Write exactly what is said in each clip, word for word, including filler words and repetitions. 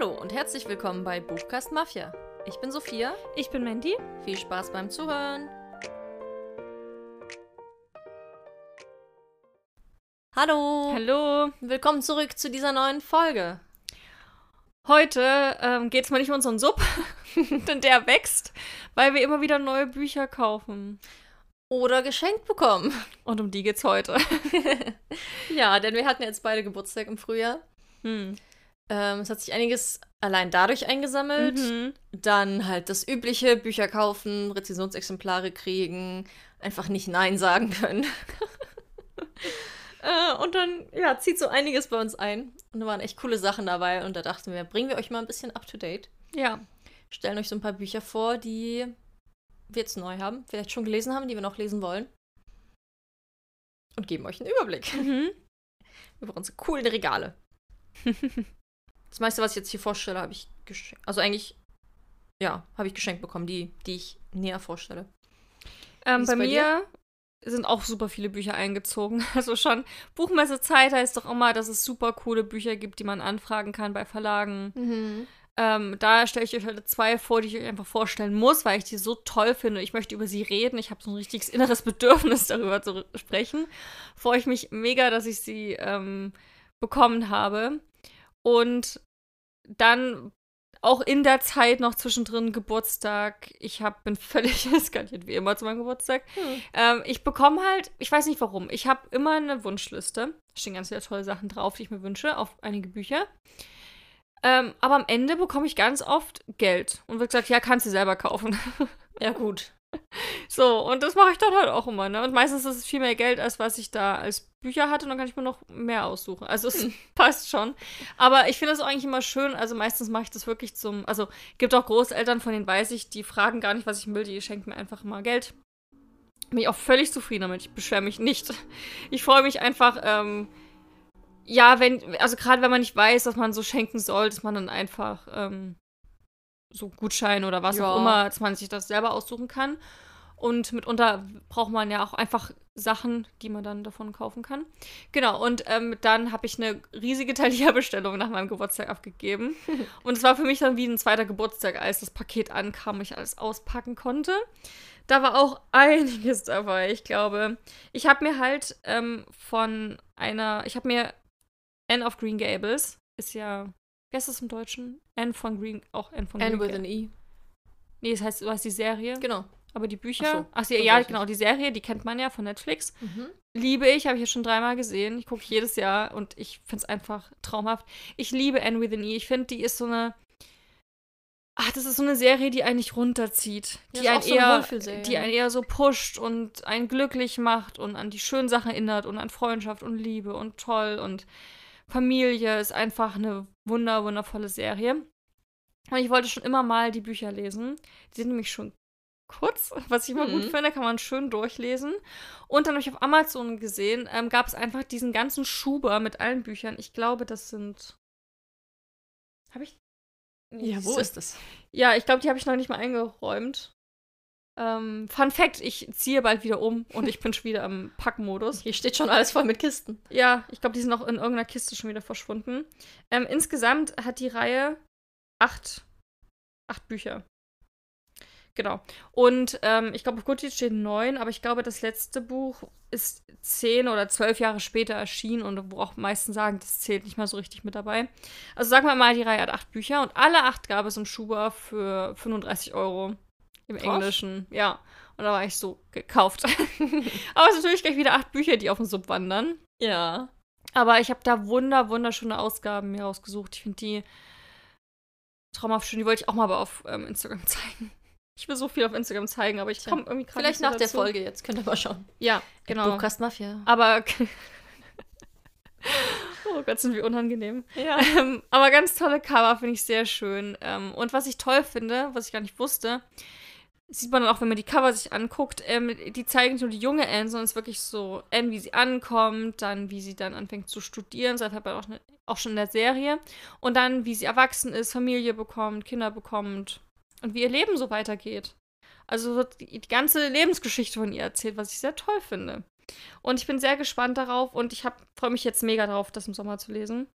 Hallo und herzlich willkommen bei Buchcast Mafia. Ich bin Sophia. Ich bin Mandy. Viel Spaß beim Zuhören. Hallo. Hallo. Willkommen zurück zu dieser neuen Folge. Heute ähm, geht es mal nicht um unseren Sub, denn der wächst, weil wir immer wieder neue Bücher kaufen. Oder geschenkt bekommen. Und um die geht's heute. Ja, denn wir hatten jetzt beide Geburtstag im Frühjahr. Hm. Ähm, es hat sich einiges allein dadurch eingesammelt. Mhm. Dann halt das übliche, Bücher kaufen, Rezensionsexemplare kriegen, einfach nicht Nein sagen können. äh, und dann, ja, zieht so einiges bei uns ein. Und da waren echt coole Sachen dabei. Und da dachten wir, bringen wir euch mal ein bisschen up to date. Ja. Stellen euch so ein paar Bücher vor, die wir jetzt neu haben, vielleicht schon gelesen haben, die wir noch lesen wollen. Und geben euch einen Überblick. Mhm. Über unsere coolen Regale. Das meiste, was ich jetzt hier vorstelle, habe ich geschenkt. Also eigentlich, ja, habe ich geschenkt bekommen, die, die ich näher vorstelle. Ähm, bei, bei mir dir? sind auch super viele Bücher eingezogen. Also schon Buchmessezeit heißt doch immer, dass es super coole Bücher gibt, die man anfragen kann bei Verlagen. Mhm. Ähm, da stelle ich euch heute zwei vor, die ich euch einfach vorstellen muss, weil ich die so toll finde. Ich möchte über sie reden. Ich habe so ein richtiges inneres Bedürfnis, darüber zu sprechen. Freue ich mich mega, dass ich sie ähm, bekommen habe. Und dann auch in der Zeit noch zwischendrin Geburtstag. Ich hab, bin völlig eskaliert, wie immer, zu meinem Geburtstag. Hm. Ähm, ich bekomme halt, ich weiß nicht warum, ich habe immer eine Wunschliste. Da stehen ganz viele tolle Sachen drauf, die ich mir wünsche, auf einige Bücher. Ähm, aber am Ende bekomme ich ganz oft Geld. Und wird gesagt, ja, kannst du selber kaufen. Ja, gut. So, und das mache ich dann halt auch immer, ne? Und meistens ist es viel mehr Geld, als was ich da als Bücher hatte. Und dann kann ich mir noch mehr aussuchen. Also es passt schon. Aber ich finde das auch eigentlich immer schön. Also meistens mache ich das wirklich zum... Also gibt auch Großeltern, von denen weiß ich, die fragen gar nicht, was ich will. Die schenken mir einfach immer Geld. Bin ich auch völlig zufrieden damit. Ich beschwere mich nicht. Ich freue mich einfach... Ähm, Ja, wenn, also gerade wenn man nicht weiß, dass man so schenken soll, dass man dann einfach ähm, so Gutschein oder was ja. auch immer, dass man sich das selber aussuchen kann. Und mitunter braucht man ja auch einfach Sachen, die man dann davon kaufen kann. Genau, und ähm, dann habe ich eine riesige Thalia-Bestellung nach meinem Geburtstag abgegeben. Und es war für mich dann wie ein zweiter Geburtstag, als das Paket ankam und ich alles auspacken konnte. Da war auch einiges dabei, ich glaube. Ich habe mir halt ähm, von einer, ich habe mir Anne of Green Gables ist ja, wer ist das im Deutschen? Anne von Green, auch Anne von Green Gables. Anne with an E. Nee, das heißt, du hast die Serie. Genau. Aber die Bücher, ach so, ach, ja, genau, die Serie, die kennt man ja von Netflix. Mhm. Liebe ich, habe ich ja schon dreimal gesehen. Ich gucke jedes Jahr und ich finde es einfach traumhaft. Ich liebe Anne with an E. Ich finde, die ist so eine, ach, das ist so eine Serie, die einen nicht runterzieht. Die, ja, einen, so eine eher, die einen eher so pusht und einen glücklich macht und an die schönen Sachen erinnert und an Freundschaft und Liebe und toll und Familie. Ist einfach eine wunder, wundervolle Serie. Und ich wollte schon immer mal die Bücher lesen. Die sind nämlich schon kurz, was ich immer mhm. gut finde, kann man schön durchlesen. Und dann habe ich auf Amazon gesehen, ähm, gab es einfach diesen ganzen Schuber mit allen Büchern. Ich glaube, das sind... Habe ich... Nee, ja, wo sind... ist das? Ja, ich glaube, die habe ich noch nicht mal eingeräumt. Ähm, Fun Fact, ich ziehe bald wieder um und ich bin schon wieder im Packmodus. Hier steht schon alles voll mit Kisten. Ja, ich glaube, die sind auch in irgendeiner Kiste schon wieder verschwunden. Ähm, insgesamt hat die Reihe acht, acht Bücher. Genau. Und ähm, ich glaube, auf Goodreads stehen neun, aber ich glaube, das letzte Buch ist zehn oder zwölf Jahre später erschienen und wo auch meisten sagen, das zählt nicht mal so richtig mit dabei. Also sagen wir mal, die Reihe hat acht Bücher und alle acht gab es im Schuber für fünfunddreißig Euro im Krass. Englischen. Ja. Und da war ich so gekauft. Aber es sind natürlich gleich wieder acht Bücher, die auf den Sub wandern. Ja. Aber ich habe da wunder, wunderschöne Ausgaben mir rausgesucht. Ich finde die traumhaft schön. Die wollte ich auch mal auf ähm, Instagram zeigen. Ich will so viel auf Instagram zeigen, aber ich komme irgendwie gerade Vielleicht nach dazu. Der Folge jetzt, könnt ihr mal schauen. Ja, genau. Buchcast Mafia. Aber oh Gott, sind wir unangenehm. Ja. Ähm, aber ganz tolle Cover, finde ich sehr schön. Ähm, und was ich toll finde, was ich gar nicht wusste, sieht man dann auch, wenn man die Cover sich anguckt, ähm, die zeigen nicht nur die junge Anne, sondern es ist wirklich so Anne, wie sie ankommt, dann wie sie dann anfängt zu studieren, seit hat man auch, ne, auch schon in der Serie. Und dann, wie sie erwachsen ist, Familie bekommt, Kinder bekommt. Und wie ihr Leben so weitergeht. Also wird die ganze Lebensgeschichte von ihr erzählt, was ich sehr toll finde. Und ich bin sehr gespannt darauf und ich freue mich jetzt mega darauf, das im Sommer zu lesen.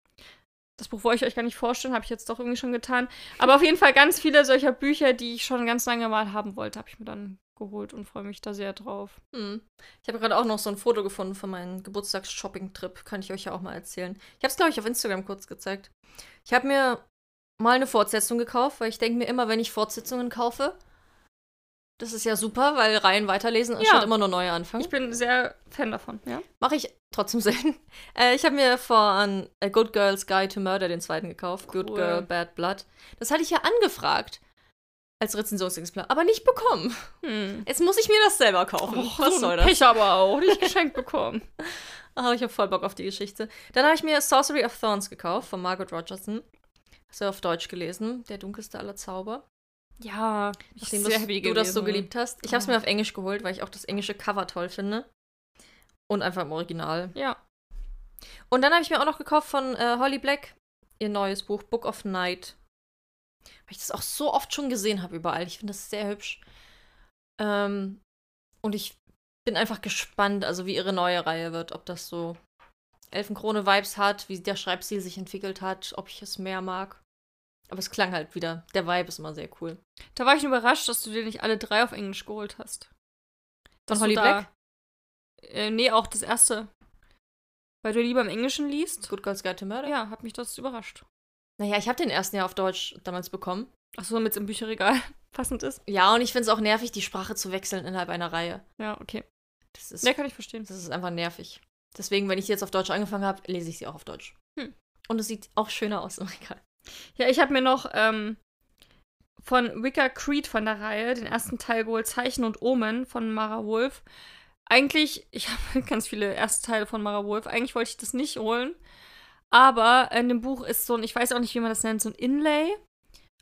Das Buch wollte ich euch gar nicht vorstellen, habe ich jetzt doch irgendwie schon getan. Aber auf jeden Fall ganz viele solcher Bücher, die ich schon ganz lange mal haben wollte, habe ich mir dann geholt und freue mich da sehr drauf. Hm. Ich habe gerade auch noch so ein Foto gefunden von meinem Geburtstags-Shopping-Trip. Kann ich euch ja auch mal erzählen. Ich habe es, glaube ich, auf Instagram kurz gezeigt. Ich habe mir mal eine Fortsetzung gekauft, weil ich denke mir immer, wenn ich Fortsetzungen kaufe, das ist ja super, weil Reihen weiterlesen anstatt ja. immer nur neue anfangen. Ich bin sehr Fan davon, ja. Mache ich trotzdem selten. Äh, ich habe mir von A Good Girl's Guide to Murder den zweiten gekauft. Cool. Good Girl, Bad Blood. Das hatte ich ja angefragt als Rezensionsexemplar, aber nicht bekommen. Hm. Jetzt muss ich mir das selber kaufen. Och, was so soll das? Pech aber auch. Nicht geschenkt bekommen. Oh, ich habe voll Bock auf die Geschichte. Dann habe ich mir Sorcery of Thorns gekauft von Margaret Rogerson. Hast du auf Deutsch gelesen. Der dunkelste aller Zauber. Ja, ich bin sehr happy gewesen. Du das so geliebt hast. Ich habe es mir auf Englisch geholt, weil ich auch das englische Cover toll finde. Und einfach im Original. Ja. Und dann habe ich mir auch noch gekauft von äh, Holly Black ihr neues Buch, Book of Night. Weil ich das auch so oft schon gesehen habe überall. Ich finde das sehr hübsch. Ähm, und ich bin einfach gespannt, also wie ihre neue Reihe wird. Ob das so Elfenkrone-Vibes hat, wie der Schreibstil sich entwickelt hat, ob ich es mehr mag. Aber es klang halt wieder. Der Vibe ist immer sehr cool. Da war ich überrascht, dass du dir nicht alle drei auf Englisch geholt hast. Von Holly Black? Äh, nee, auch das erste. Weil du lieber im Englischen liest. Good Girls Guide to Murder? Ja, hat mich das überrascht. Naja, ich habe den ersten ja auf Deutsch damals bekommen. Ach so, damit es im Bücherregal passend ist. Ja, und ich finde es auch nervig, die Sprache zu wechseln innerhalb einer Reihe. Ja, okay. Das ist, ja, kann ich verstehen. Das ist einfach nervig. Deswegen, wenn ich sie jetzt auf Deutsch angefangen habe, lese ich sie auch auf Deutsch. Hm. Und es sieht auch schöner aus im Regal. Ja, ich habe mir noch ähm, von Wicca Creed von der Reihe den ersten Teil geholt, Zeichen und Omen von Mara Wolf. Eigentlich, ich habe ganz viele erste Teile von Mara Wolf, eigentlich wollte ich das nicht holen, aber in dem Buch ist so ein, ich weiß auch nicht, wie man das nennt, so ein Inlay,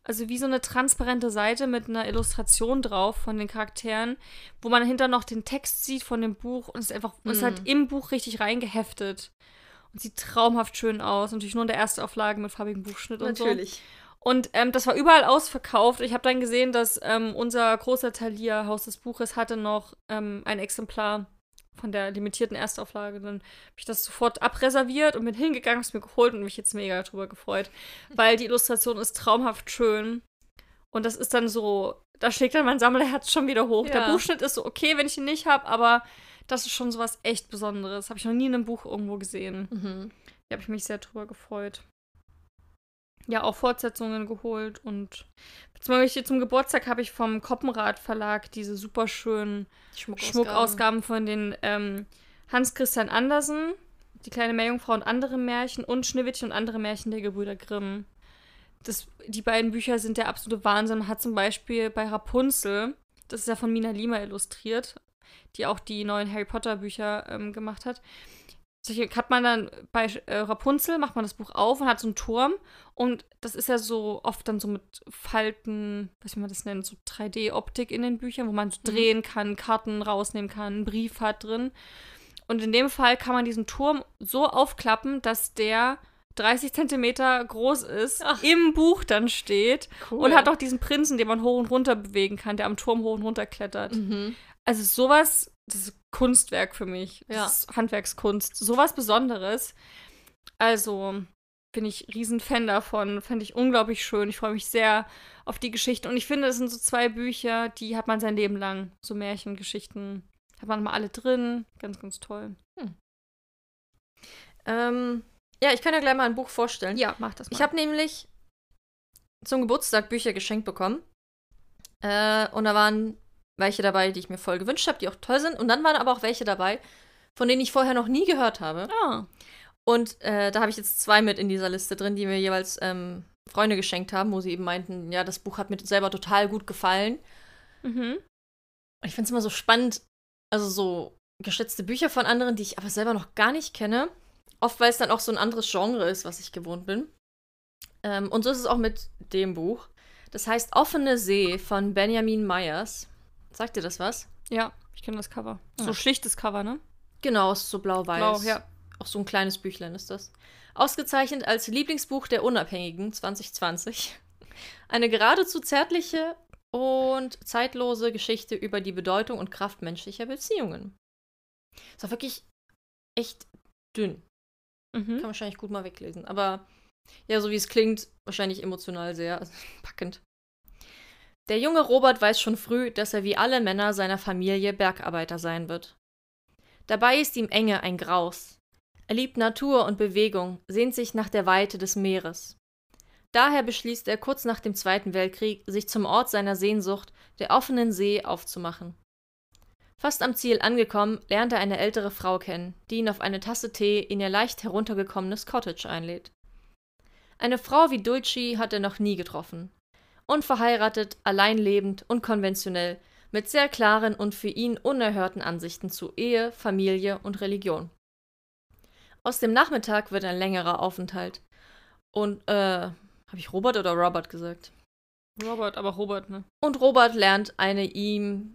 also wie so eine transparente Seite mit einer Illustration drauf von den Charakteren, wo man hinter noch den Text sieht von dem Buch und es ist einfach, mhm. es hat im Buch richtig reingeheftet. Und sieht traumhaft schön aus. Natürlich nur in der Erstauflage mit farbigem Buchschnitt und so. Natürlich. Und ähm, das war überall ausverkauft. Ich habe dann gesehen, dass ähm, unser großer Thalia, Haus des Buches, hatte noch ähm, ein Exemplar von der limitierten Erstauflage. Dann habe ich das sofort abreserviert und bin hingegangen, hab's mir geholt und mich jetzt mega drüber gefreut. Weil die Illustration ist traumhaft schön. Und das ist dann so, da schlägt dann mein Sammlerherz schon wieder hoch. Ja. Der Buchschnitt ist so okay, wenn ich ihn nicht habe, aber das ist schon sowas echt Besonderes. Habe ich noch nie in einem Buch irgendwo gesehen. Mhm. Da habe ich mich sehr drüber gefreut. Ja, auch Fortsetzungen geholt. Und beziehungsweise zum Geburtstag habe ich vom Koppenrad Verlag diese super schönen Schmuckausgaben. Schmuckausgaben von den ähm, Hans Christian Andersen, Die kleine Meerjungfrau und andere Märchen und Schneewittchen und andere Märchen der Gebrüder Grimm. Das, die beiden Bücher sind der absolute Wahnsinn. Hat zum Beispiel bei Rapunzel, das ist ja von Mina Lima illustriert, die auch die neuen Harry Potter Bücher ähm, gemacht hat. Also hat man dann bei äh, Rapunzel, macht man das Buch auf und hat so einen Turm und das ist ja so oft dann so mit Falten, was man das nennt, so drei D-Optik in den Büchern, wo man so drehen kann, Karten rausnehmen kann, einen Brief hat drin. Und in dem Fall kann man diesen Turm so aufklappen, dass der dreißig Zentimeter groß ist, ach, im Buch dann steht, cool, und hat auch diesen Prinzen, den man hoch und runter bewegen kann, der am Turm hoch und runter klettert. Mhm. Also sowas, das ist Kunstwerk für mich. Das ja. ist Handwerkskunst. Sowas Besonderes. Also bin ich riesen Fan davon. Fand ich unglaublich schön. Ich freue mich sehr auf die Geschichten. Und ich finde, das sind so zwei Bücher, die hat man sein Leben lang. So Märchengeschichten. Hat man mal alle drin. Ganz, ganz toll. Hm. Ähm... Ja, ich kann ja gleich mal ein Buch vorstellen. Ja, mach das mal. Ich habe nämlich zum Geburtstag Bücher geschenkt bekommen. Äh, und da waren welche dabei, die ich mir voll gewünscht habe, die auch toll sind. Und dann waren aber auch welche dabei, von denen ich vorher noch nie gehört habe. Ah. Und äh, da habe ich jetzt zwei mit in dieser Liste drin, die mir jeweils ähm, Freunde geschenkt haben, wo sie eben meinten, ja, das Buch hat mir selber total gut gefallen. Mhm. Ich finde es immer so spannend, also so geschätzte Bücher von anderen, die ich aber selber noch gar nicht kenne. Oft, weil es dann auch so ein anderes Genre ist, was ich gewohnt bin. Ähm, und so ist es auch mit dem Buch. Das heißt Offene See von Benjamin Myers. Sagt dir das was? Ja, ich kenne das Cover. Ja. So schlichtes Cover, ne? Genau, es ist so blau-weiß. Blau, ja. Auch so ein kleines Büchlein ist das. Ausgezeichnet als Lieblingsbuch der Unabhängigen zwanzig zwanzig. Eine geradezu zärtliche und zeitlose Geschichte über die Bedeutung und Kraft menschlicher Beziehungen. Ist auch wirklich echt dünn. Mhm. Kann wahrscheinlich gut mal weglesen. Aber Ja, so wie es klingt, wahrscheinlich emotional sehr packend. Der junge Robert weiß schon früh, dass er wie alle Männer seiner Familie Bergarbeiter sein wird. Dabei ist ihm Enge ein Graus. Er liebt Natur und Bewegung, sehnt sich nach der Weite des Meeres. Daher beschließt er kurz nach dem Zweiten Weltkrieg, sich zum Ort seiner Sehnsucht, der offenen See, aufzumachen. Fast am Ziel angekommen, lernt er eine ältere Frau kennen, die ihn auf eine Tasse Tee in ihr leicht heruntergekommenes Cottage einlädt. Eine Frau wie Dulcie hat er noch nie getroffen. Unverheiratet, allein lebend und konventionell, mit sehr klaren und für ihn unerhörten Ansichten zu Ehe, Familie und Religion. Aus dem Nachmittag wird ein längerer Aufenthalt. Und, äh, habe ich Robert oder Robert gesagt? Robert, aber Robert, ne? Und Robert lernt eine ihm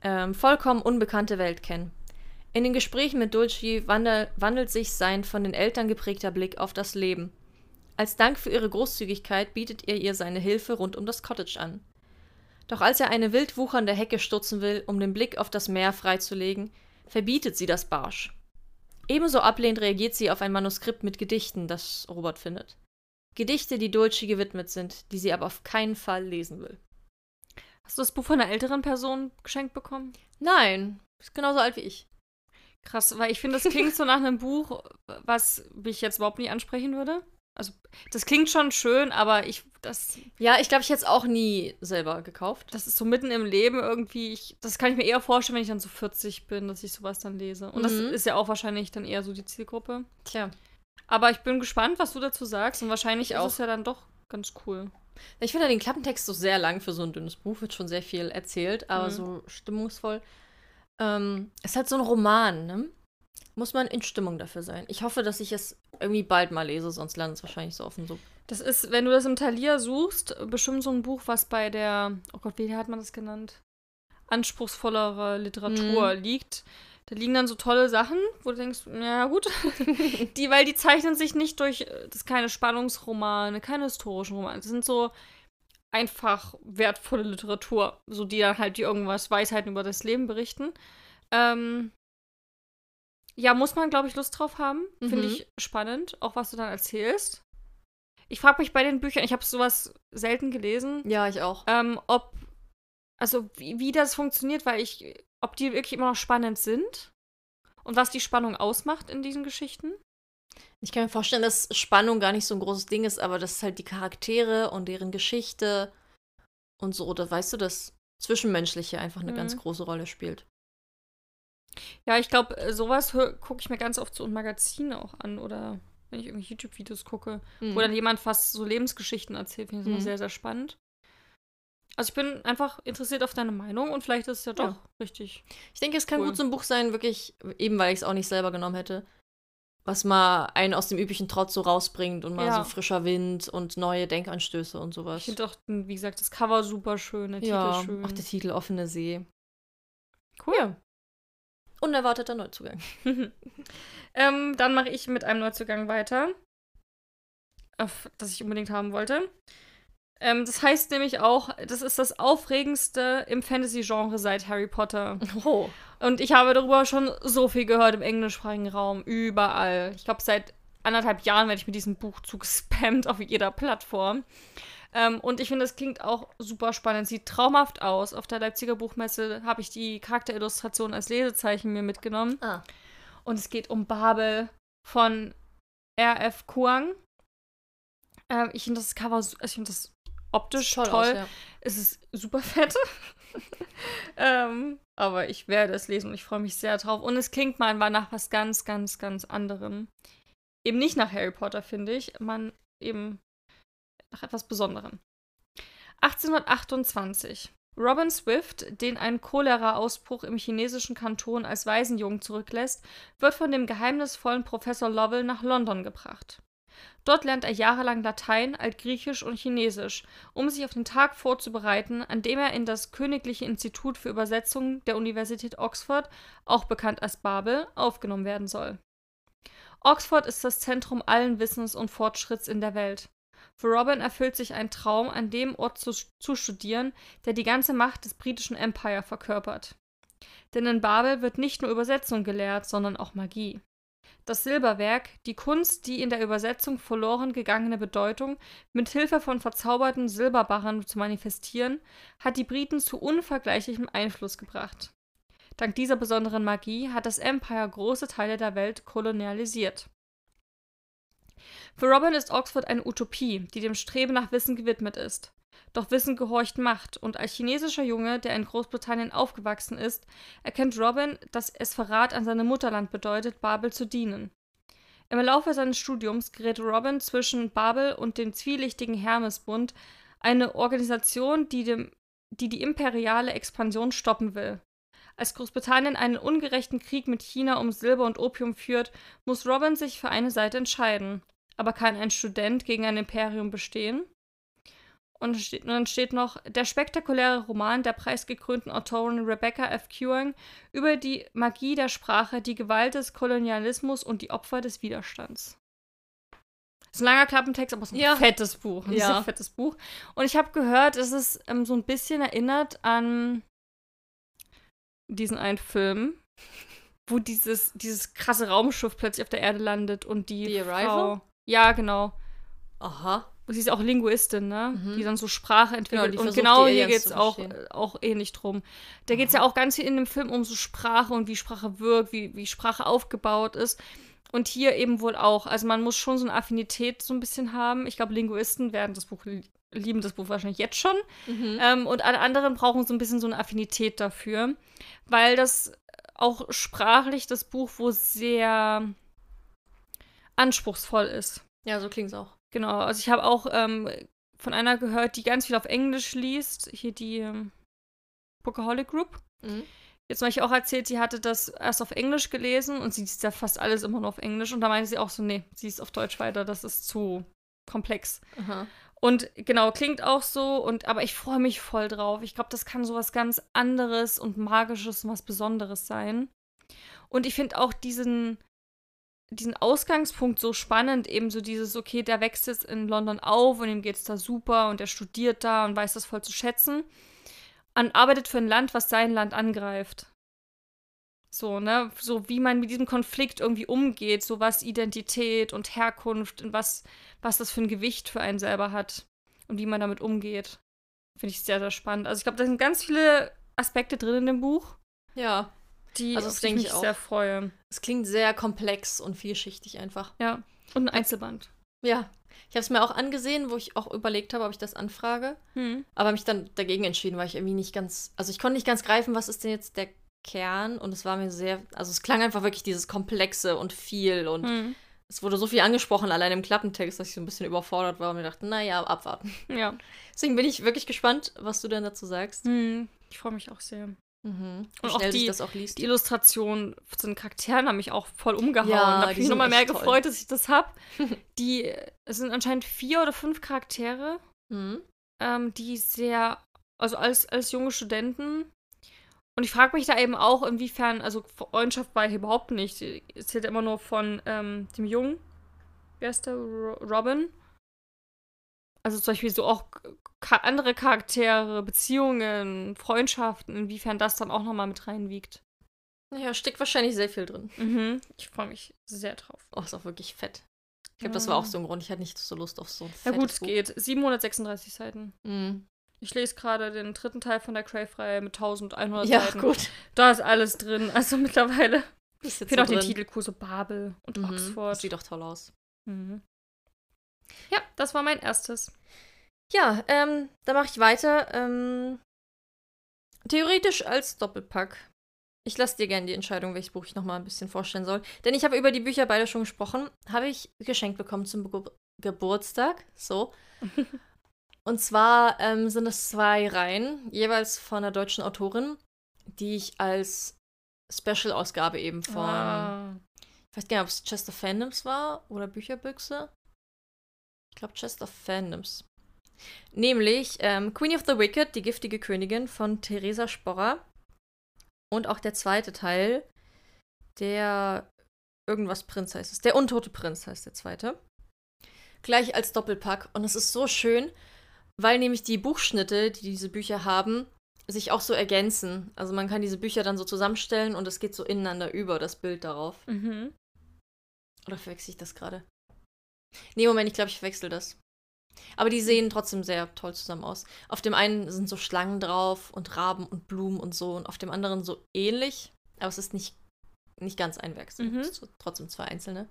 ähm, vollkommen unbekannte Welt kennen. In den Gesprächen mit Dulcie wandel- wandelt sich sein von den Eltern geprägter Blick auf das Leben. Als Dank für ihre Großzügigkeit bietet er ihr seine Hilfe rund um das Cottage an. Doch als er eine wild wuchernde Hecke stutzen will, um den Blick auf das Meer freizulegen, verbietet sie das barsch. Ebenso ablehnend reagiert sie auf ein Manuskript mit Gedichten, das Robert findet. Gedichte, die Dulcie gewidmet sind, die sie aber auf keinen Fall lesen will. Hast du das Buch von einer älteren Person geschenkt bekommen? Nein, ist genauso alt wie ich. Krass, weil ich finde, das klingt so nach einem Buch, was mich jetzt überhaupt nicht ansprechen würde. Also, das klingt schon schön, aber ich, das... Ja, ich glaube, ich hätte es auch nie selber gekauft. Das ist so mitten im Leben irgendwie, ich, das kann ich mir eher vorstellen, wenn ich dann so vierzig bin, dass ich sowas dann lese. Und mhm. das ist ja auch wahrscheinlich dann eher so die Zielgruppe. Tja. Aber ich bin gespannt, was du dazu sagst und wahrscheinlich ist es ja dann doch ganz cool. Ich finde den Klappentext so sehr lang für so ein dünnes Buch, wird schon sehr viel erzählt, aber mhm. so stimmungsvoll. Ähm, es ist halt so ein Roman, ne? Muss man in Stimmung dafür sein. Ich hoffe, dass ich es irgendwie bald mal lese, sonst landet es wahrscheinlich so auf dem Sub. Das ist, wenn du das im Thalia suchst, bestimmt so ein Buch, was bei der, oh Gott, wie hat man das genannt? Anspruchsvollere Literatur mm. liegt. Da liegen dann so tolle Sachen, wo du denkst, naja, gut. die, weil die zeichnen sich nicht durch, das sind keine Spannungsromane, keine historischen Romane. Das sind so einfach wertvolle Literatur, so die dann halt die irgendwas Weisheiten über das Leben berichten. Ähm, Ja, muss man, glaube ich, Lust drauf haben. Mhm. Finde ich spannend, auch was du dann erzählst. Ich frage mich bei den Büchern, ich habe sowas selten gelesen. Ja, ich auch. Ähm, ob, also wie, wie das funktioniert, weil ich, ob die wirklich immer noch spannend sind und was die Spannung ausmacht in diesen Geschichten. Ich kann mir vorstellen, dass Spannung gar nicht so ein großes Ding ist, aber das ist halt die Charaktere und deren Geschichte und so, da weißt du, dass Zwischenmenschliche einfach eine mhm. ganz große Rolle spielt. Ja, ich glaube, sowas hö- gucke ich mir ganz oft so in Magazinen auch an oder wenn ich irgendwie YouTube-Videos gucke, mhm. wo dann jemand fast so Lebensgeschichten erzählt, finde ich das immer mhm. sehr, sehr spannend. Also ich bin einfach interessiert auf deine Meinung und vielleicht ist es ja doch ja. richtig. Ich denke, es kann cool. gut so ein Buch sein, wirklich, eben weil ich es auch nicht selber genommen hätte, was mal einen aus dem üblichen Trott so rausbringt und mal ja. so frischer Wind und neue Denkanstöße und sowas. Ich finde auch, wie gesagt, das Cover super schön, der ja. Titel schön. Auch der Titel Offene See. Cool. Ja. Unerwarteter Neuzugang. ähm, dann mache ich mit einem Neuzugang weiter, auf, das ich unbedingt haben wollte. Ähm, das heißt nämlich auch, das ist das Aufregendste im Fantasy-Genre seit Harry Potter. Oh. Und ich habe darüber schon so viel gehört im englischsprachigen Raum, überall. Ich glaube, seit anderthalb Jahren werde ich mit diesem Buch zugespammt auf jeder Plattform. Ähm, und ich finde, das klingt auch super spannend. Sieht traumhaft aus. Auf der Leipziger Buchmesse habe ich die Charakterillustration als Lesezeichen mir mitgenommen. Ah. Und es geht um Babel von R F Kuang. Ähm, ich finde das Cover, also ich finde das optisch toll. toll. Aus, ja. Es ist super fett. ähm, aber ich werde es lesen und ich freue mich sehr drauf. Und es klingt mal nach was ganz, ganz, ganz anderem. Eben nicht nach Harry Potter, finde ich. Man eben... nach etwas Besonderem. achtzehnhundertachtundzwanzig. Robin Swift, den ein Cholera-Ausbruch im chinesischen Kanton als Waisenjungen zurücklässt, wird von dem geheimnisvollen Professor Lovell nach London gebracht. Dort lernt er jahrelang Latein, Altgriechisch und Chinesisch, um sich auf den Tag vorzubereiten, an dem er in das Königliche Institut für Übersetzung der Universität Oxford, auch bekannt als Babel, aufgenommen werden soll. Oxford ist das Zentrum allen Wissens und Fortschritts in der Welt. Für Robin erfüllt sich ein Traum, an dem Ort zu, zu studieren, der die ganze Macht des britischen Empire verkörpert. Denn in Babel wird nicht nur Übersetzung gelehrt, sondern auch Magie. Das Silberwerk, die Kunst, die in der Übersetzung verloren gegangene Bedeutung mit Hilfe von verzauberten Silberbarren zu manifestieren, hat die Briten zu unvergleichlichem Einfluss gebracht. Dank dieser besonderen Magie hat das Empire große Teile der Welt kolonialisiert. Für Robin ist Oxford eine Utopie, die dem Streben nach Wissen gewidmet ist. Doch Wissen gehorcht Macht, und als chinesischer Junge, der in Großbritannien aufgewachsen ist, erkennt Robin, dass es Verrat an seinem Mutterland bedeutet, Babel zu dienen. Im Laufe seines Studiums gerät Robin zwischen Babel und dem zwielichtigen Hermesbund, eine Organisation, die, dem, die die imperiale Expansion stoppen will. Als Großbritannien einen ungerechten Krieg mit China um Silber und Opium führt, muss Robin sich für eine Seite entscheiden. Aber kann ein Student gegen ein Imperium bestehen? Und dann steht noch der spektakuläre Roman der preisgekrönten Autorin Rebecca F. Kuang über die Magie der Sprache, die Gewalt des Kolonialismus und die Opfer des Widerstands. Das ist ein langer Klappentext, aber es ist ein ja. fettes Buch. Das ja. ist ein fettes Buch. Und ich habe gehört, es ist ähm, so ein bisschen erinnert an diesen einen Film, wo dieses, dieses krasse Raumschiff plötzlich auf der Erde landet und die The Arrival? Frau, ja, genau. Aha. Sie ist auch Linguistin, ne? Mhm. Die dann so Sprache entwickelt. Genau, und genau hier geht es auch, auch ähnlich drum. Da geht es ja auch ganz viel in dem Film um so Sprache und wie Sprache wirkt, wie, wie Sprache aufgebaut ist. Und hier eben wohl auch. Also man muss schon so eine Affinität so ein bisschen haben. Ich glaube, Linguisten werden das Buch li- lieben das Buch wahrscheinlich jetzt schon. Mhm. Ähm, und alle anderen brauchen so ein bisschen so eine Affinität dafür. Weil das auch sprachlich das Buch wo sehr anspruchsvoll ist. Ja, so klingt es auch. Genau, also ich habe auch ähm, von einer gehört, die ganz viel auf Englisch liest, hier die ähm, Bookaholic Group. Mhm. Jetzt habe ich auch erzählt, sie hatte das erst auf Englisch gelesen und sie liest ja fast alles immer nur auf Englisch und da meinte sie auch so, nee, sie liest auf Deutsch weiter, das ist zu komplex. Aha. Und genau, klingt auch so, und aber ich freue mich voll drauf. Ich glaube, das kann sowas ganz anderes und Magisches und was Besonderes sein. Und ich finde auch diesen diesen Ausgangspunkt so spannend, eben so dieses, okay, der wächst jetzt in London auf und ihm geht's da super und er studiert da und weiß das voll zu schätzen und arbeitet für ein Land, was sein Land angreift. So, ne, so wie man mit diesem Konflikt irgendwie umgeht, so was Identität und Herkunft und was, was das für ein Gewicht für einen selber hat und wie man damit umgeht. Finde ich sehr, sehr spannend. Also ich glaube, da sind ganz viele Aspekte drin in dem Buch. Ja. Die, also das denke ich auch. Sehr freue. Es klingt sehr komplex und vielschichtig einfach. Ja, und ein Einzelband. Ja, ich habe es mir auch angesehen, wo ich auch überlegt habe, ob ich das anfrage. Hm. Aber mich dann dagegen entschieden, weil ich irgendwie nicht ganz, also ich konnte nicht ganz greifen, was ist denn jetzt der Kern? Und es war mir sehr, also es klang einfach wirklich dieses Komplexe und viel und hm. es wurde so viel angesprochen, allein im Klappentext, dass ich so ein bisschen überfordert war und mir dachte, naja, abwarten. Ja. Deswegen bin ich wirklich gespannt, was du denn dazu sagst. Hm. Ich freue mich auch sehr. Mhm. Und auch die, das auch liest. Die Illustrationen zu den Charakteren haben mich auch voll umgehauen. Ja, da habe ich mich nochmal mehr toll. gefreut, dass ich das habe. Die, es sind anscheinend vier oder fünf Charaktere, mhm. ähm, die sehr, also als, als junge Studenten. Und ich frage mich da eben auch, inwiefern, also Freundschaft war überhaupt nicht. Es zählt immer nur von ähm, dem Jungen. Wer ist der? Robin. Also zum Beispiel so auch andere Charaktere, Beziehungen, Freundschaften, inwiefern das dann auch nochmal mit reinwiegt. Naja, steckt wahrscheinlich sehr viel drin. Mhm. Ich freue mich sehr drauf. Oh, ist auch wirklich fett. Ich glaube, ja. das war auch so ein Grund. Ich hatte nicht so Lust auf so ein fettes Ja gut, es geht. siebenhundertsechsunddreißig Seiten. Mhm. Ich lese gerade den dritten Teil von der Crave-Reihe mit eintausendeinhundert ja, Seiten. Ja, gut. Da ist alles drin. Also mittlerweile. Ich finde so auch drin. Den Titelkurse Babel und mhm. Oxford. Das sieht doch toll aus. Mhm. Ja, das war mein erstes. Ja, ähm, da mache ich weiter. Ähm, theoretisch als Doppelpack. Ich lasse dir gerne die Entscheidung, welches Buch ich nochmal ein bisschen vorstellen soll. Denn ich habe über die Bücher beide schon gesprochen. Habe ich geschenkt bekommen zum Ge- Geburtstag. So. Und zwar ähm, sind es zwei Reihen, jeweils von einer deutschen Autorin, die ich als Special-Ausgabe eben von... Ah. Ich weiß gar nicht, ob es Chest of Fandoms war oder Bücherbüchse. Ich glaube, Chest of Fandoms. Nämlich ähm, Queen of the Wicked, die giftige Königin von Theresa Sporrer. Und auch der zweite Teil, der irgendwas Prinz heißt es. Der Untote Prinz heißt der zweite. Gleich als Doppelpack. Und es ist so schön, weil nämlich die Buchschnitte, die diese Bücher haben, sich auch so ergänzen. Also man kann diese Bücher dann so zusammenstellen und es geht so ineinander über, das Bild darauf. Mhm. Oder verwechsel ich das gerade? Nee, Moment, ich glaube, ich verwechsel das. Aber die sehen trotzdem sehr toll zusammen aus. Auf dem einen sind so Schlangen drauf und Raben und Blumen und so. Und auf dem anderen so ähnlich. Aber es ist nicht, nicht ganz ein Werk. Mhm. Es sind trotzdem zwei einzelne.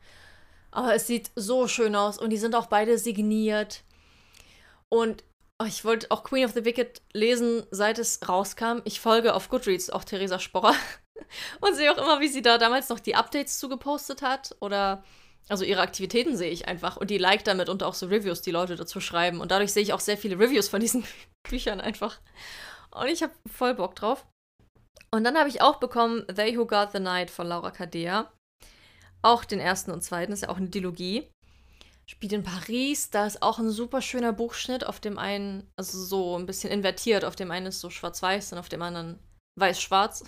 Aber es sieht so schön aus. Und die sind auch beide signiert. Und oh, ich wollte auch Queen of the Wicked lesen, seit es rauskam. Ich folge auf Goodreads auch Theresa Sporrer. Und sehe auch immer, wie sie da damals noch die Updates zugepostet hat. Oder... Also ihre Aktivitäten sehe ich einfach und die like damit und auch so Reviews, die Leute dazu schreiben. Und dadurch sehe ich auch sehr viele Reviews von diesen Büchern einfach. Und ich habe voll Bock drauf. Und dann habe ich auch bekommen They Who Got the Night von Laura Cadea. Auch den ersten und zweiten, ist ja auch eine Dilogie. Spielt in Paris, da ist auch ein super schöner Buchschnitt. Auf dem einen, also so ein bisschen invertiert, auf dem einen ist so schwarz-weiß und auf dem anderen weiß-schwarz.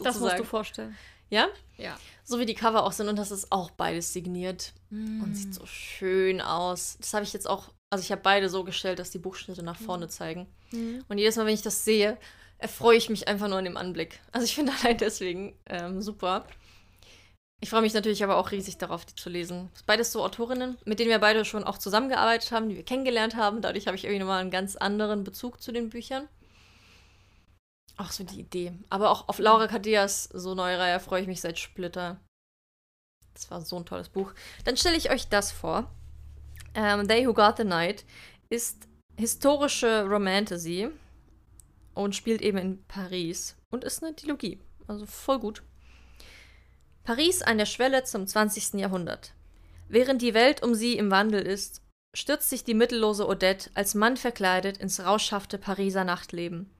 Das musst du vorstellen. Ja? Ja. So wie die Cover auch sind und das ist auch beides signiert mm. und sieht so schön aus. Das habe ich jetzt auch, also ich habe beide so gestellt, dass die Buchschnitte nach vorne mm. zeigen. Mm. Und jedes Mal, wenn ich das sehe, erfreue ich mich einfach nur an dem Anblick. Also ich finde allein deswegen ähm, super. Ich freue mich natürlich aber auch riesig darauf, die zu lesen. Beides so Autorinnen, mit denen wir beide schon auch zusammengearbeitet haben, die wir kennengelernt haben. Dadurch habe ich irgendwie nochmal einen ganz anderen Bezug zu den Büchern. Auch so die Idee. Aber auch auf Laura Cadeas so neue Reihe freue ich mich seit Splitter. Das war so ein tolles Buch. Dann stelle ich euch das vor. Ähm, They Who Got the Night ist historische Romantasy und spielt eben in Paris und ist eine Dilogie. Also voll gut. Paris an der Schwelle zum zwanzigsten Jahrhundert. Während die Welt um sie im Wandel ist, stürzt sich die mittellose Odette als Mann verkleidet ins rauschhafte Pariser Nachtleben,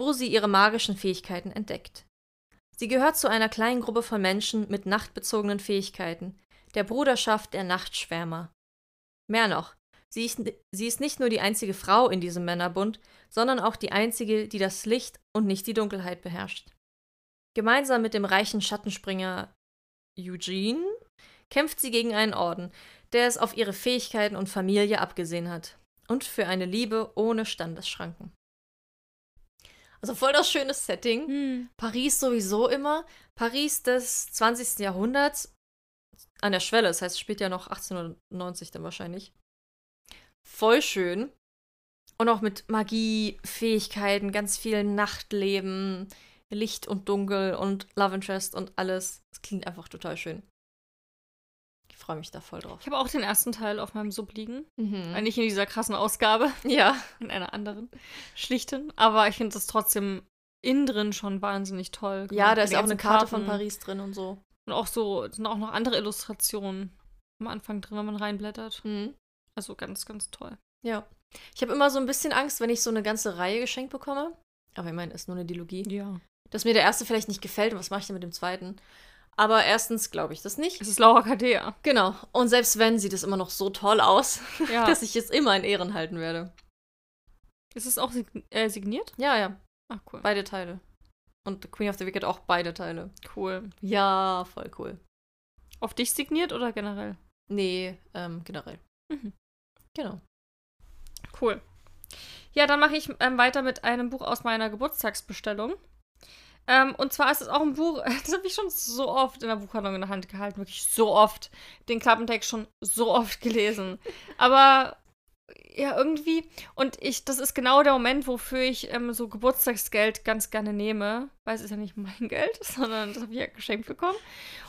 wo sie ihre magischen Fähigkeiten entdeckt. Sie gehört zu einer kleinen Gruppe von Menschen mit nachtbezogenen Fähigkeiten, der Bruderschaft der Nachtschwärmer. Mehr noch, sie ist, sie ist nicht nur die einzige Frau in diesem Männerbund, sondern auch die einzige, die das Licht und nicht die Dunkelheit beherrscht. Gemeinsam mit dem reichen Schattenspringer Eugene kämpft sie gegen einen Orden, der es auf ihre Fähigkeiten und Familie abgesehen hat, und für eine Liebe ohne Standesschranken. Also voll das schöne Setting. Hm. Paris sowieso immer. Paris des zwanzigsten Jahrhunderts an der Schwelle. Das heißt, es spielt ja noch achtzehnhundertneunzig dann wahrscheinlich. Voll schön. Und auch mit Magie, Fähigkeiten, ganz viel Nachtleben, Licht und Dunkel und Love Interest und alles. Es klingt einfach total schön. Ich freue mich da voll drauf. Ich habe auch den ersten Teil auf meinem Sub liegen. Mhm. Nicht in dieser krassen Ausgabe. Ja. In einer anderen, schlichten. Aber ich finde das trotzdem innen drin schon wahnsinnig toll gemacht. Ja, da ist auch eine Karte Karten. Von Paris drin und so. Und auch so, sind auch noch andere Illustrationen am Anfang drin, wenn man reinblättert. Mhm. Also ganz, ganz toll. Ja. Ich habe immer so ein bisschen Angst, wenn ich so eine ganze Reihe geschenkt bekomme. Aber ich meine, ist nur eine Dilogie. Ja. Dass mir der erste vielleicht nicht gefällt. Und was mache ich denn mit dem zweiten? Aber erstens glaube ich das nicht. Es ist Laura Cadea. Genau. Und selbst wenn, sieht es immer noch so toll aus, ja. dass ich es immer in Ehren halten werde. Ist es auch sig- äh, signiert? Ja, ja. Ach, cool. Beide Teile. Und Queen of the Wicked auch beide Teile. Cool. Ja, voll cool. Auf dich signiert oder generell? Nee, ähm, generell. Mhm. Genau. Cool. Ja, dann mache ich ähm, weiter mit einem Buch aus meiner Geburtstagsbestellung. Ähm, und zwar ist es auch ein Buch, das habe ich schon so oft in der Buchhandlung in der Hand gehalten, wirklich so oft, den Klappentext schon so oft gelesen. Aber ja, irgendwie, und ich, das ist genau der Moment, wofür ich ähm, so Geburtstagsgeld ganz gerne nehme, weil es ist ja nicht mein Geld, sondern das habe ich ja geschenkt bekommen.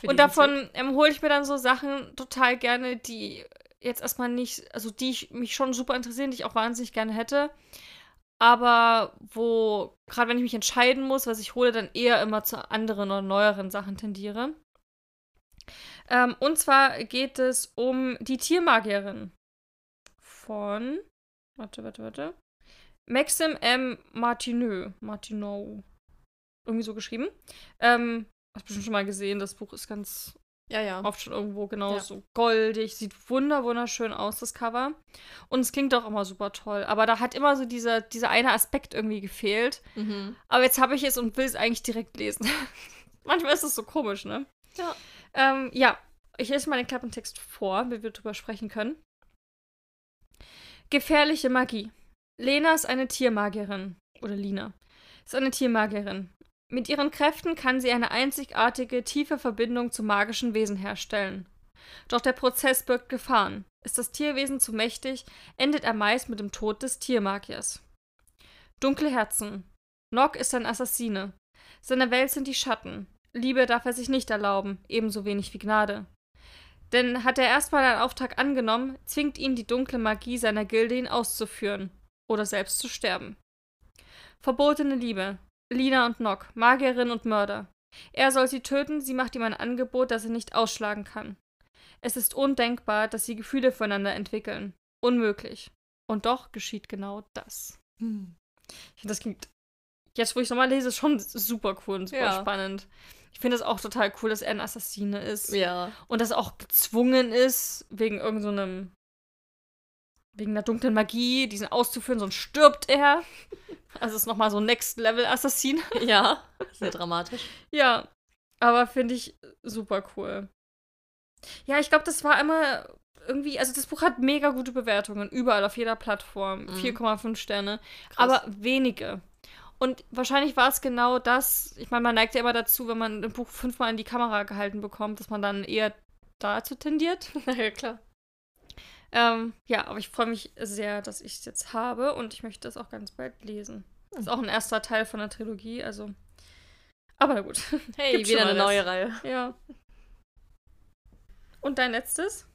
Und davon ähm, hole ich mir dann so Sachen total gerne, die jetzt erstmal nicht, also die ich, mich schon super interessieren, die ich auch wahnsinnig gerne hätte. Aber wo, gerade wenn ich mich entscheiden muss, was ich hole, dann eher immer zu anderen oder neueren Sachen tendiere. Ähm, und zwar geht es um die Tiermagierin von, warte, warte, warte, Maxim M. Martineau, Martineau, irgendwie so geschrieben. Ähm, hast bestimmt schon mal gesehen, das Buch ist ganz ja, ja. oft schon irgendwo genau ja. so goldig, sieht wunder wunderschön aus, das Cover. Und es klingt auch immer super toll. Aber da hat immer so dieser, dieser eine Aspekt irgendwie gefehlt. Mhm. Aber jetzt habe ich es und will es eigentlich direkt lesen. Manchmal ist es so komisch, ne? Ja. Ähm, ja, ich lese mal den Klappentext vor, wie wir drüber sprechen können. Gefährliche Magie. Lena ist eine Tiermagierin. Oder Lina. Ist eine Tiermagierin. Mit ihren Kräften kann sie eine einzigartige, tiefe Verbindung zu magischen Wesen herstellen. Doch der Prozess birgt Gefahren. Ist das Tierwesen zu mächtig, endet er meist mit dem Tod des Tiermagiers. Dunkle Herzen. Nock ist ein Assassine. Seine Welt sind die Schatten. Liebe darf er sich nicht erlauben, ebenso wenig wie Gnade. Denn hat er erstmal einen Auftrag angenommen, zwingt ihn die dunkle Magie seiner Gilde, ihn auszuführen oder selbst zu sterben. Verbotene Liebe. Lina und Nock, Magierin und Mörder. Er soll sie töten, sie macht ihm ein Angebot, das er nicht ausschlagen kann. Es ist undenkbar, dass sie Gefühle füreinander entwickeln. Unmöglich. Und doch geschieht genau das. Hm. Ich finde, das klingt, jetzt wo ich es nochmal lese, ist schon super cool und super ja. spannend. Ich finde es auch total cool, dass er ein Assassine ist. Ja. Und dass er auch gezwungen ist, wegen irgend so einem, wegen einer dunklen Magie, diesen auszuführen, sonst stirbt er. Also ist nochmal so Next-Level-Assassin. Ja, sehr dramatisch. Ja, aber finde ich super cool. Ja, ich glaube, das war einmal irgendwie, also das Buch hat mega gute Bewertungen, überall, auf jeder Plattform, mhm. vier Komma fünf Sterne, krass. Aber wenige. Und wahrscheinlich war es genau das, ich meine, man neigt ja immer dazu, wenn man ein Buch fünfmal in die Kamera gehalten bekommt, dass man dann eher dazu tendiert. Na ja, klar. Ähm, ja, aber ich freue mich sehr, dass ich es jetzt habe und ich möchte das auch ganz bald lesen. Das ist auch ein erster Teil von der Trilogie, also. Aber na gut. Hey, gibt's wieder eine neue Reihe. Ja. Und dein letztes?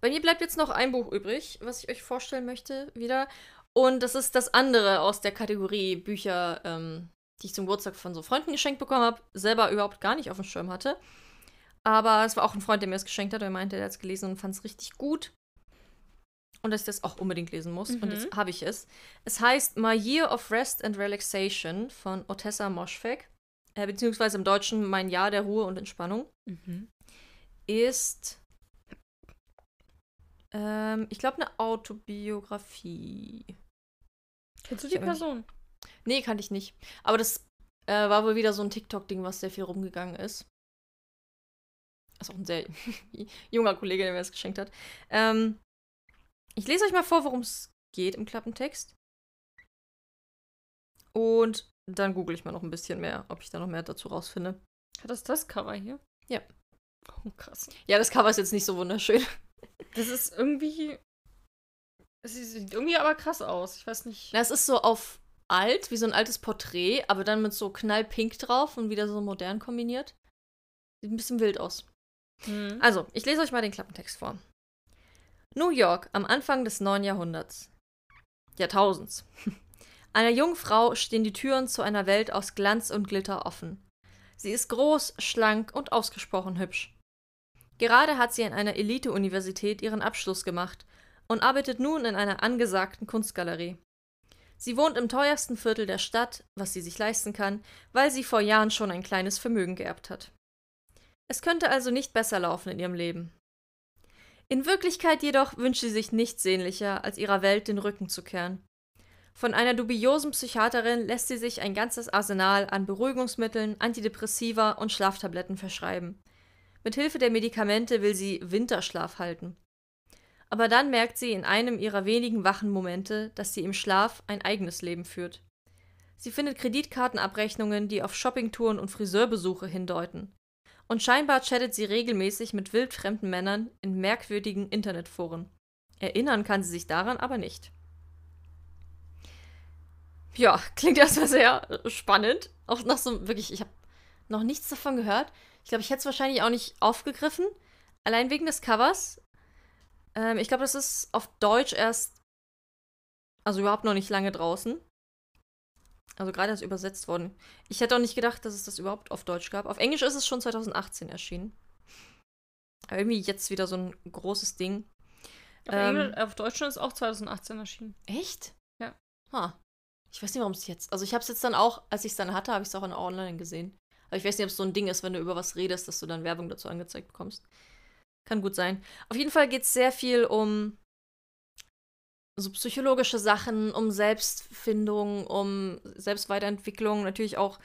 Bei mir bleibt jetzt noch ein Buch übrig, was ich euch vorstellen möchte wieder. Und das ist das andere aus der Kategorie Bücher, ähm, die ich zum Geburtstag von so Freunden geschenkt bekommen habe, selber überhaupt gar nicht auf dem Schirm hatte. Aber es war auch ein Freund, der mir das geschenkt hat. Er meinte, er hat es gelesen und fand es richtig gut. Und dass ich das auch unbedingt lesen muss. Mhm. Und jetzt habe ich es. Es heißt My Year of Rest and Relaxation von Otessa Moschfegh. Äh, beziehungsweise im Deutschen Mein Jahr der Ruhe und Entspannung. Mhm. Ist, ähm, ich glaube, eine Autobiografie. Kennst du die Person? Nee, kannte ich nicht. Aber das äh, war wohl wieder so ein TikTok-Ding, was sehr viel rumgegangen ist. Das ist auch ein sehr junger Kollege, der mir das geschenkt hat. Ähm, ich lese euch mal vor, worum es geht im Klappentext. Und dann google ich mal noch ein bisschen mehr, ob ich da noch mehr dazu rausfinde. Hat das das Cover hier? Ja. Oh, krass. Ja, das Cover ist jetzt nicht so wunderschön. Das ist irgendwie. Es sieht irgendwie aber krass aus. Ich weiß nicht. Na, es ist so auf alt, wie so ein altes Porträt, aber dann mit so knallpink drauf und wieder so modern kombiniert. Sieht ein bisschen wild aus. Hm. Also, ich lese euch mal den Klappentext vor. New York am Anfang des neuen Jahrhunderts. Jahrtausends. Einer jungen Frau stehen die Türen zu einer Welt aus Glanz und Glitter offen. Sie ist groß, schlank und ausgesprochen hübsch. Gerade hat sie an einer Elite-Universität ihren Abschluss gemacht und arbeitet nun in einer angesagten Kunstgalerie. Sie wohnt im teuersten Viertel der Stadt, was sie sich leisten kann, weil sie vor Jahren schon ein kleines Vermögen geerbt hat. Es könnte also nicht besser laufen in ihrem Leben. In Wirklichkeit jedoch wünscht sie sich nichts sehnlicher, als ihrer Welt den Rücken zu kehren. Von einer dubiosen Psychiaterin lässt sie sich ein ganzes Arsenal an Beruhigungsmitteln, Antidepressiva und Schlaftabletten verschreiben. Mithilfe der Medikamente will sie Winterschlaf halten. Aber dann merkt sie in einem ihrer wenigen wachen Momente, dass sie im Schlaf ein eigenes Leben führt. Sie findet Kreditkartenabrechnungen, die auf Shoppingtouren und Friseurbesuche hindeuten. Und scheinbar chattet sie regelmäßig mit wildfremden Männern in merkwürdigen Internetforen. Erinnern kann sie sich daran aber nicht. Ja, klingt erstmal sehr spannend. Auch nach so, wirklich, ich habe noch nichts davon gehört. Ich glaube, ich hätte es wahrscheinlich auch nicht aufgegriffen. Allein wegen des Covers. Ähm, ich glaube, das ist auf Deutsch erst, also überhaupt noch nicht lange draußen. Also gerade erst übersetzt worden. Ich hätte auch nicht gedacht, dass es das überhaupt auf Deutsch gab. Auf Englisch ist es schon zweitausendachtzehn erschienen. Aber irgendwie jetzt wieder so ein großes Ding. Auf, ähm, Englisch, auf Deutsch ist es auch zweitausendachtzehn erschienen. Echt? Ja. Ha. Ich weiß nicht, warum es jetzt... Also ich habe es jetzt dann auch, als ich es dann hatte, habe ich es auch in online gesehen. Aber ich weiß nicht, ob es so ein Ding ist, wenn du über was redest, dass du dann Werbung dazu angezeigt bekommst. Kann gut sein. Auf jeden Fall geht es sehr viel um so psychologische Sachen, um Selbstfindung, um Selbstweiterentwicklung. Natürlich auch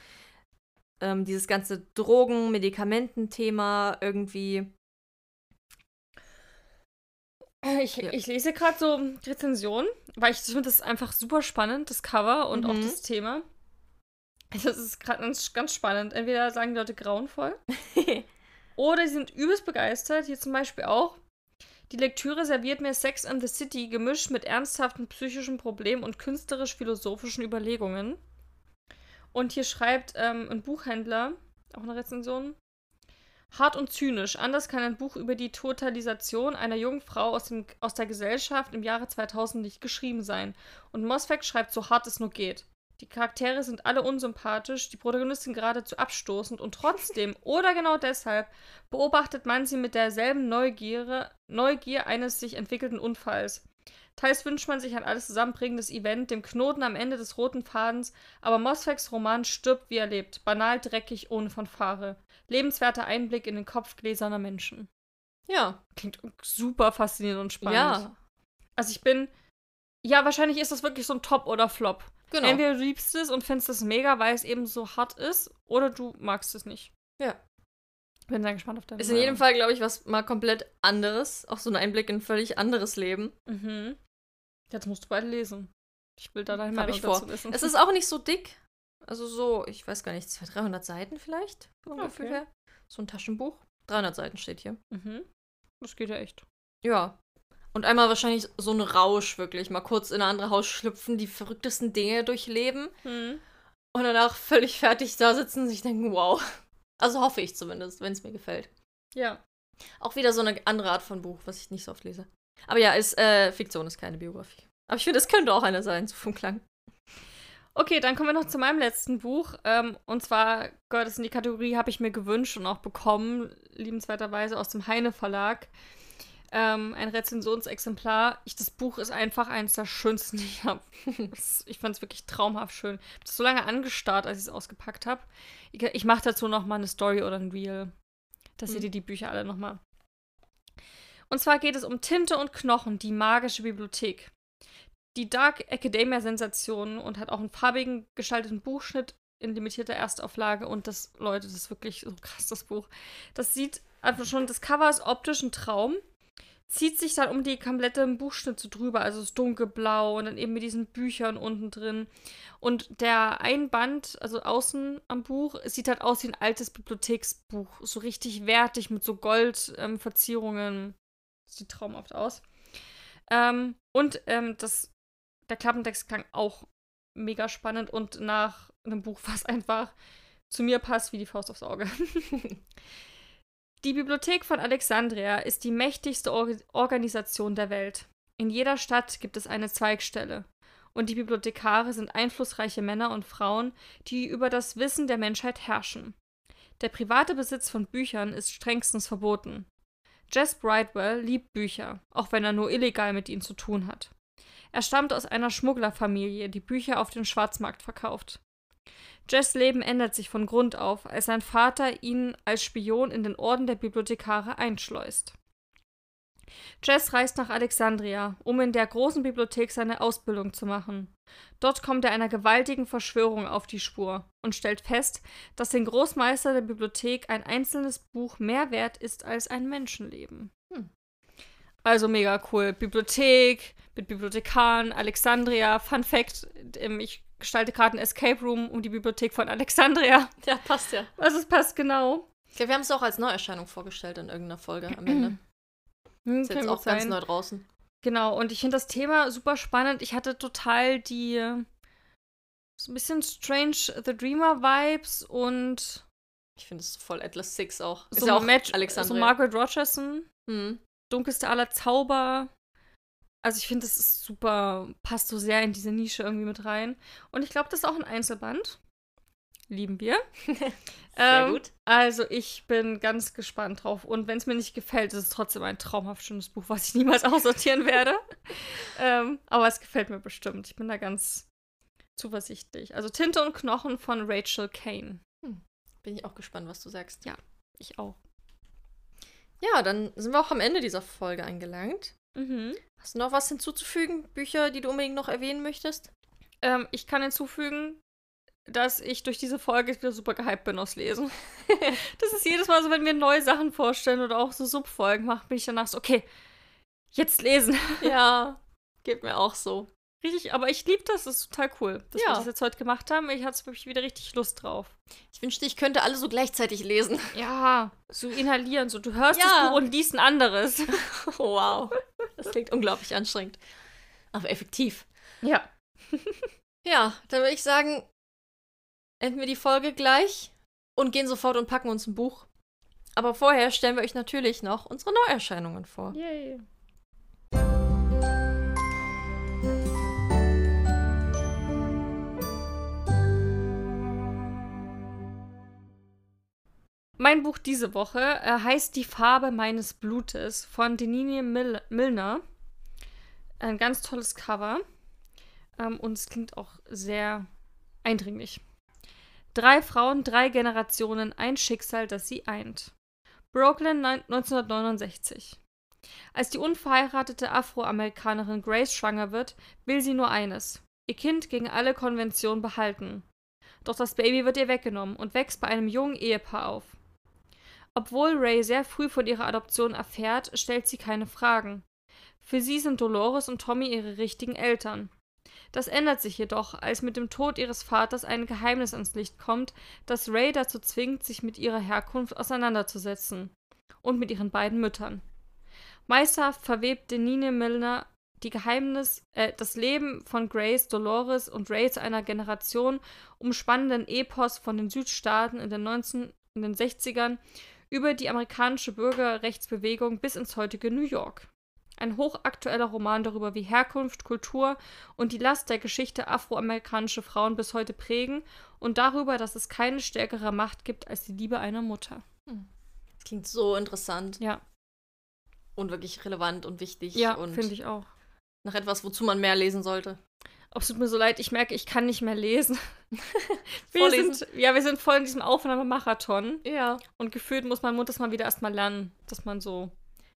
ähm, dieses ganze Drogen-, Medikamenten-Thema irgendwie. Ich, ja. ich lese gerade so Rezensionen, weil ich finde das einfach super spannend, das Cover und mhm. auch das Thema. Das ist gerade ganz, ganz spannend. Entweder sagen die Leute grauenvoll Oder sie sind übelst begeistert, hier zum Beispiel auch. Die Lektüre serviert mir Sex and the City gemischt mit ernsthaften psychischen Problemen und künstlerisch-philosophischen Überlegungen. Und hier schreibt ähm, ein Buchhändler, auch eine Rezension, hart und zynisch. Anders kann ein Buch über die Totalisation einer jungen Frau aus, dem, aus der Gesellschaft im Jahre zweitausend nicht geschrieben sein. Und Mosfeq schreibt, so hart es nur geht. Die Charaktere sind alle unsympathisch, die Protagonistin geradezu abstoßend und trotzdem oder genau deshalb beobachtet man sie mit derselben Neugier, Neugier eines sich entwickelnden Unfalls. Teils wünscht man sich ein alles zusammenbringendes Event, dem Knoten am Ende des roten Fadens, aber Mosfeqs Roman stirbt, wie er lebt, banal, dreckig, ohne Fanfare. Lebenswerter Einblick in den Kopf gläserner Menschen. Ja. Klingt super faszinierend und spannend. Ja. Also ich bin... Ja, wahrscheinlich ist das wirklich so ein Top oder Flop. Genau. Entweder du liebst es und findest es mega, weil es eben so hart ist, oder du magst es nicht. Ja. Bin sehr gespannt auf deine Ist Meinung. In jedem Fall, glaube ich, was mal komplett anderes. Auch so ein Einblick in ein völlig anderes Leben. Mhm. Jetzt musst du bald lesen. Ich will da deine Meinung dazu wissen. Es ist auch nicht so dick. Also so, ich weiß gar nicht, zweihundert, dreihundert Seiten vielleicht? Vom Gefühl her. So ein Taschenbuch. dreihundert Seiten steht hier. Mhm. Das geht ja echt. Ja. Und einmal wahrscheinlich so ein Rausch, wirklich. Mal kurz in ein anderes Haus schlüpfen, die verrücktesten Dinge durchleben. Mhm. Und danach völlig fertig da sitzen und sich denken, wow. Also hoffe ich zumindest, wenn es mir gefällt. Ja. Auch wieder so eine andere Art von Buch, was ich nicht so oft lese. Aber ja, ist, äh, Fiktion ist keine Biografie. Aber ich finde, es könnte auch eine sein, so vom Klang. Okay, dann kommen wir noch zu meinem letzten Buch. Ähm, und zwar gehört es in die Kategorie, habe ich mir gewünscht und auch bekommen, liebenswerterweise aus dem Heine Verlag. Ähm, ein Rezensionsexemplar. Ich, das Buch ist einfach eines der schönsten, die ich habe. Ich fand es wirklich traumhaft schön. Ich habe das so lange angestarrt, als ich es ausgepackt habe. Ich, ich mache dazu nochmal eine Story oder ein Reel. Dass mhm. ihr dir die Bücher alle nochmal. Und zwar geht es um Tinte und Knochen, die magische Bibliothek. Die Dark Academia-Sensation und hat auch einen farbigen gestalteten Buchschnitt in limitierter Erstauflage. Und das, Leute, das ist wirklich so krass, das Buch. Das sieht einfach schon, das Cover ist optisch ein Traum. Zieht sich dann um die komplette Buchschnitt so drüber, also ist dunkelblau und dann eben mit diesen Büchern unten drin. Und der Einband, also außen am Buch, sieht halt aus wie ein altes Bibliotheksbuch, so richtig wertig mit so Goldverzierungen. Ähm, sieht traumhaft aus. Ähm, und ähm, das, der Klappentext klang auch mega spannend und nach einem Buch, was einfach zu mir passt wie die Faust aufs Auge. Die Bibliothek von Alexandria ist die mächtigste Or- Organisation der Welt. In jeder Stadt gibt es eine Zweigstelle. Und die Bibliothekare sind einflussreiche Männer und Frauen, die über das Wissen der Menschheit herrschen. Der private Besitz von Büchern ist strengstens verboten. Jess Bridewell liebt Bücher, auch wenn er nur illegal mit ihnen zu tun hat. Er stammt aus einer Schmugglerfamilie, die Bücher auf dem Schwarzmarkt verkauft. Jess' Leben ändert sich von Grund auf, als sein Vater ihn als Spion in den Orden der Bibliothekare einschleust. Jess reist nach Alexandria, um in der großen Bibliothek seine Ausbildung zu machen. Dort kommt er einer gewaltigen Verschwörung auf die Spur und stellt fest, dass den Großmeister der Bibliothek ein einzelnes Buch mehr wert ist als ein Menschenleben. Hm. Also mega cool. Bibliothek, mit Bibliothekaren, Alexandria, Fun Fact, ich gestalte gerade ein Escape Room um die Bibliothek von Alexandria. Ja, passt ja. Also es passt genau. Okay, wir haben es auch als Neuerscheinung vorgestellt in irgendeiner Folge am Ende. Hm, ist jetzt auch ganz neu draußen. Genau, und ich finde das Thema super spannend. Ich hatte total die so ein bisschen Strange the Dreamer-Vibes und ich finde es voll Atlas Six auch. Ist so ja auch Match, Alexandria. So Margaret Rogerson, hm. Dunkelste aller Zauber. Also ich finde, das ist super, passt so sehr in diese Nische irgendwie mit rein. Und ich glaube, das ist auch ein Einzelband. Lieben wir. Sehr ähm, gut. Also ich bin ganz gespannt drauf. Und wenn es mir nicht gefällt, ist es trotzdem ein traumhaft schönes Buch, was ich niemals aussortieren werde. ähm, aber es gefällt mir bestimmt. Ich bin da ganz zuversichtlich. Also Tinte und Knochen von Rachel Kane. Hm. Bin ich auch gespannt, was du sagst. Ja, ich auch. Ja, dann sind wir auch am Ende dieser Folge angelangt. Mhm. Hast du noch was hinzuzufügen? Bücher, die du unbedingt noch erwähnen möchtest? Ähm, ich kann hinzufügen, dass ich durch diese Folge wieder super gehypt bin aufs Lesen. Das ist jedes Mal so, wenn wir neue Sachen vorstellen oder auch so Subfolgen machen, bin ich danach so, okay, jetzt lesen. Ja, geht mir auch so. Richtig, aber ich liebe das. Das ist total cool, dass ja. wir das jetzt heute gemacht haben. Ich hatte wirklich wieder richtig Lust drauf. Ich wünschte, ich könnte alle so gleichzeitig lesen. Ja, so inhalieren. So, du hörst ja. das Buch und liest ein anderes. Wow, das klingt unglaublich anstrengend. Aber effektiv. Ja. Ja, dann würde ich sagen, enden wir die Folge gleich und gehen sofort und packen uns ein Buch. Aber vorher stellen wir euch natürlich noch unsere Neuerscheinungen vor. Yay. Mein Buch diese Woche äh, heißt Die Farbe meines Blutes von Denine Mil- Milner. Ein ganz tolles Cover. Ähm, und es klingt auch sehr eindringlich. Drei Frauen, drei Generationen, ein Schicksal, das sie eint. Brooklyn neunzehnhundertneunundsechzig. Als die unverheiratete Afroamerikanerin Grace schwanger wird, will sie nur eines: ihr Kind gegen alle Konventionen behalten. Doch das Baby wird ihr weggenommen und wächst bei einem jungen Ehepaar auf. Obwohl Ray sehr früh von ihrer Adoption erfährt, stellt sie keine Fragen. Für sie sind Dolores und Tommy ihre richtigen Eltern. Das ändert sich jedoch, als mit dem Tod ihres Vaters ein Geheimnis ans Licht kommt, das Ray dazu zwingt, sich mit ihrer Herkunft auseinanderzusetzen. Und mit ihren beiden Müttern. Meisterhaft verwebt Denine Milner die Geheimnis, äh, das Leben von Grace, Dolores und Ray zu einer Generation umspannenden Epos von den Südstaaten in den, neunzehnhundertsechzigern sechzigern über die amerikanische Bürgerrechtsbewegung bis ins heutige New York. Ein hochaktueller Roman darüber, wie Herkunft, Kultur und die Last der Geschichte afroamerikanische Frauen bis heute prägen und darüber, dass es keine stärkere Macht gibt als die Liebe einer Mutter. Das klingt so interessant. Ja. Und wirklich relevant und wichtig. Ja, finde ich auch. Nach etwas, wozu man mehr lesen sollte. Oh, es tut mir so leid, ich merke, ich kann nicht mehr lesen. wir sind, ja, wir sind voll in diesem Aufnahmemarathon. Ja. Und gefühlt muss mein Mund das mal wieder erstmal lernen, dass man so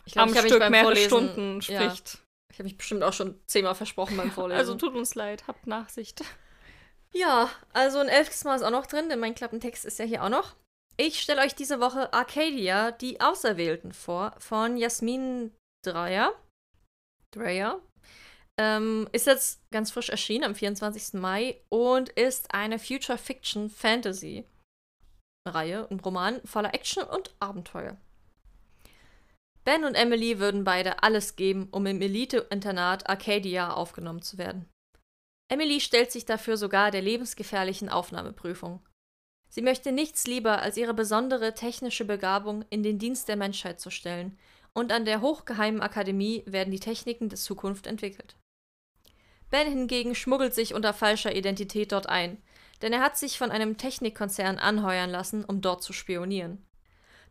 ich glaub, am ich Stück mehrere Vorlesen, Stunden spricht. Ja. Ich habe mich bestimmt auch schon zehnmal versprochen beim Vorlesen. Also tut uns leid, habt Nachsicht. Ja, also ein elftes Mal ist auch noch drin, denn mein Klappentext ist ja hier auch noch. Ich stelle euch diese Woche Arcadia, die Auserwählten, vor, von Jasmin Dreyer. Dreyer. Ähm, ist jetzt ganz frisch erschienen am vierundzwanzigsten Mai und ist eine Future-Fiction-Fantasy-Reihe, ein Roman voller Action und Abenteuer. Ben und Emily würden beide alles geben, um im Elite-Internat Arcadia aufgenommen zu werden. Emily stellt sich dafür sogar der lebensgefährlichen Aufnahmeprüfung. Sie möchte nichts lieber, als ihre besondere technische Begabung in den Dienst der Menschheit zu stellen, und an der hochgeheimen Akademie werden die Techniken der Zukunft entwickelt. Ben hingegen schmuggelt sich unter falscher Identität dort ein, denn er hat sich von einem Technikkonzern anheuern lassen, um dort zu spionieren.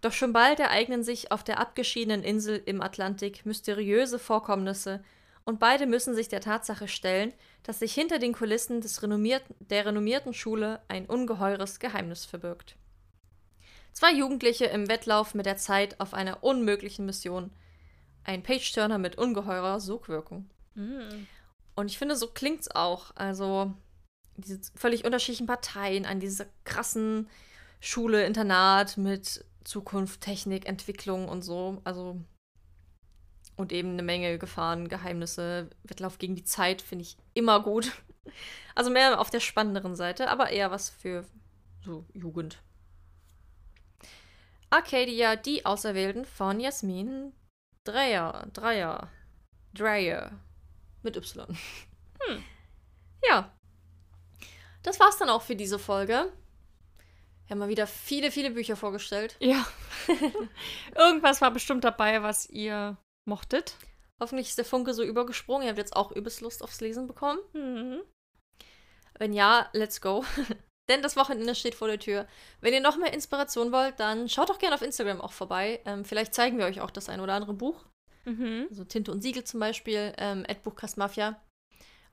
Doch schon bald ereignen sich auf der abgeschiedenen Insel im Atlantik mysteriöse Vorkommnisse und beide müssen sich der Tatsache stellen, dass sich hinter den Kulissen des renommierten, der renommierten Schule ein ungeheures Geheimnis verbirgt. Zwei Jugendliche im Wettlauf mit der Zeit auf einer unmöglichen Mission. Ein Page-Turner mit ungeheurer Sogwirkung. Mm. Und ich finde, so klingt's auch. Also diese völlig unterschiedlichen Parteien an dieser krassen Schule, Internat mit Zukunft, Technik, Entwicklung und so. Also und eben eine Menge Gefahren, Geheimnisse. Wettlauf gegen die Zeit finde ich immer gut. Also mehr auf der spannenderen Seite, aber eher was für so Jugend. Arcadia, die Auserwählten von Jasmin Dreyer. Dreyer. Dreyer. Mit Y. Hm. Ja. Das war's dann auch für diese Folge. Wir haben mal wieder viele, viele Bücher vorgestellt. Ja. Irgendwas war bestimmt dabei, was ihr mochtet. Hoffentlich ist der Funke so übergesprungen. Ihr habt jetzt auch übelst Lust aufs Lesen bekommen. Mhm. Wenn ja, let's go. Denn das Wochenende steht vor der Tür. Wenn ihr noch mehr Inspiration wollt, dann schaut doch gerne auf Instagram auch vorbei. Ähm, vielleicht zeigen wir euch auch das ein oder andere Buch. Mhm. Also Tinte und Siegel zum Beispiel, ähm, Buchcast Mafia.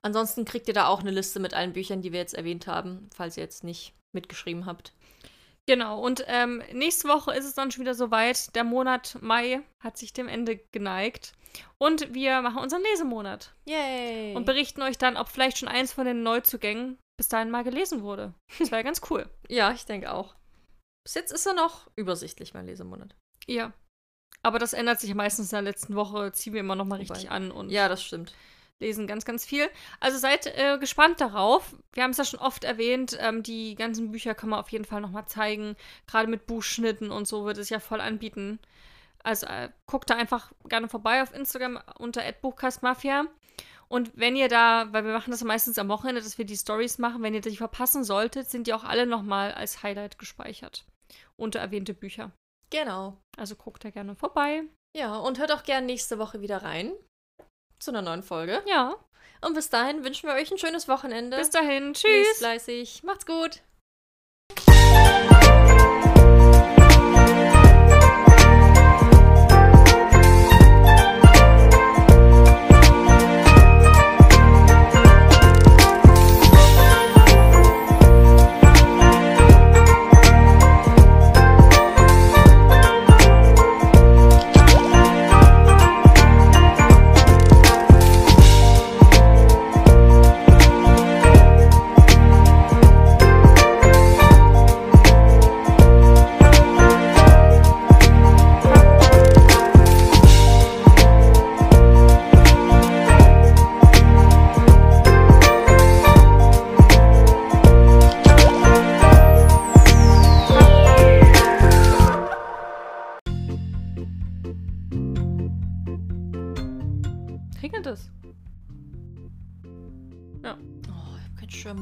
Ansonsten kriegt ihr da auch eine Liste mit allen Büchern, die wir jetzt erwähnt haben, falls ihr jetzt nicht mitgeschrieben habt. Genau, und ähm, nächste Woche ist es dann schon wieder soweit. Der Monat Mai hat sich dem Ende geneigt. Und wir machen unseren Lesemonat. Yay! Und berichten euch dann, ob vielleicht schon eins von den Neuzugängen bis dahin mal gelesen wurde. Das wäre ganz cool. Ja, ich denke auch. Bis jetzt ist er noch übersichtlich, mein Lesemonat. Ja. Aber das ändert sich meistens in der letzten Woche, ziehen wir immer noch mal Wobei. richtig an. Und ja, das stimmt. lesen ganz, ganz viel. Also seid äh, gespannt darauf. Wir haben es ja schon oft erwähnt, ähm, die ganzen Bücher kann man auf jeden Fall nochmal zeigen. Gerade mit Buchschnitten und so wird es ja voll anbieten. Also äh, guckt da einfach gerne vorbei auf Instagram unter at buchcast mafia. Und wenn ihr da, weil wir machen das meistens am Wochenende, dass wir die Stories machen, wenn ihr die verpassen solltet, sind die auch alle nochmal als Highlight gespeichert. Unter erwähnte Bücher. Genau. Also guckt da gerne vorbei. Ja, und hört auch gerne nächste Woche wieder rein. Zu einer neuen Folge. Ja. Und bis dahin wünschen wir euch ein schönes Wochenende. Bis dahin. Tschüss. Liest fleißig. Macht's gut.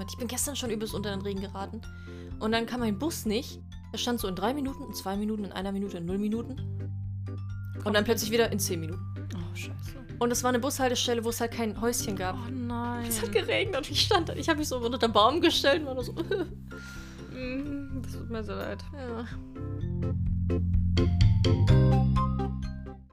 Ich bin gestern schon übelst unter den Regen geraten. Und dann kam mein Bus nicht. Da stand so in drei Minuten, in zwei Minuten, in einer Minute, in null Minuten. Und dann plötzlich wieder in zehn Minuten. Oh, scheiße. Und es war eine Bushaltestelle, wo es halt kein Häuschen gab. Oh nein. Es hat geregnet und ich stand da. Ich habe mich so unter den Baum gestellt und war nur so. Das tut mir so leid. Ja.